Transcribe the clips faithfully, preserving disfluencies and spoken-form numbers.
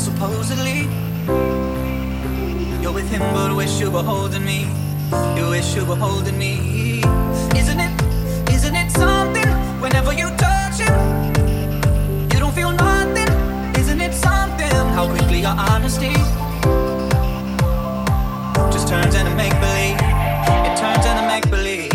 supposedly. You're with him, but wish you were holding me. You wish you were holding me. Isn't it, isn't it something whenever you touch him, you don't feel nothing? Isn't it something how quickly your honesty just turns into make-believe? It turns into make-believe.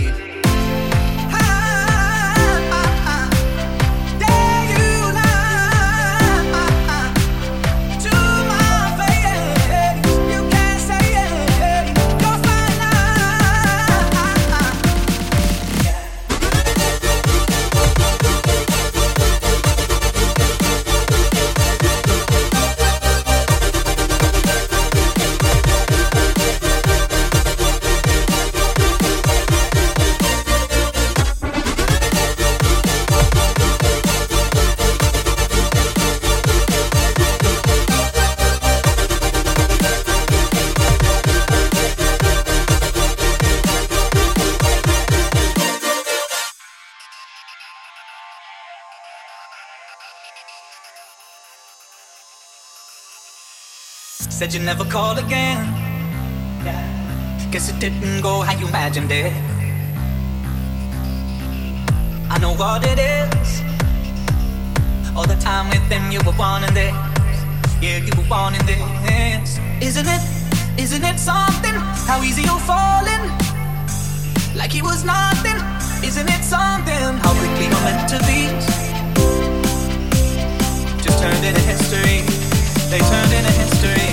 Said you never call again. Guess it didn't go how you imagined it. I know what it is. All the time with them you were wanting this. Yeah, you were wanting this. Isn't it, isn't it something how easy you're falling? Like he was nothing. Isn't it something how quickly you're meant to be? Just turned into history. They turned into history.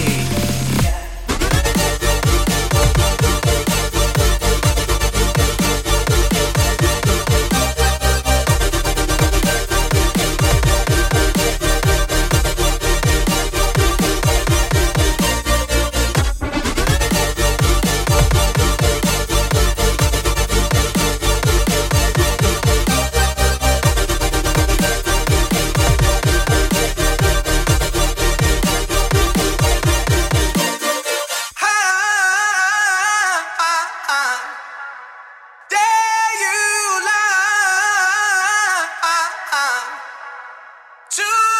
Two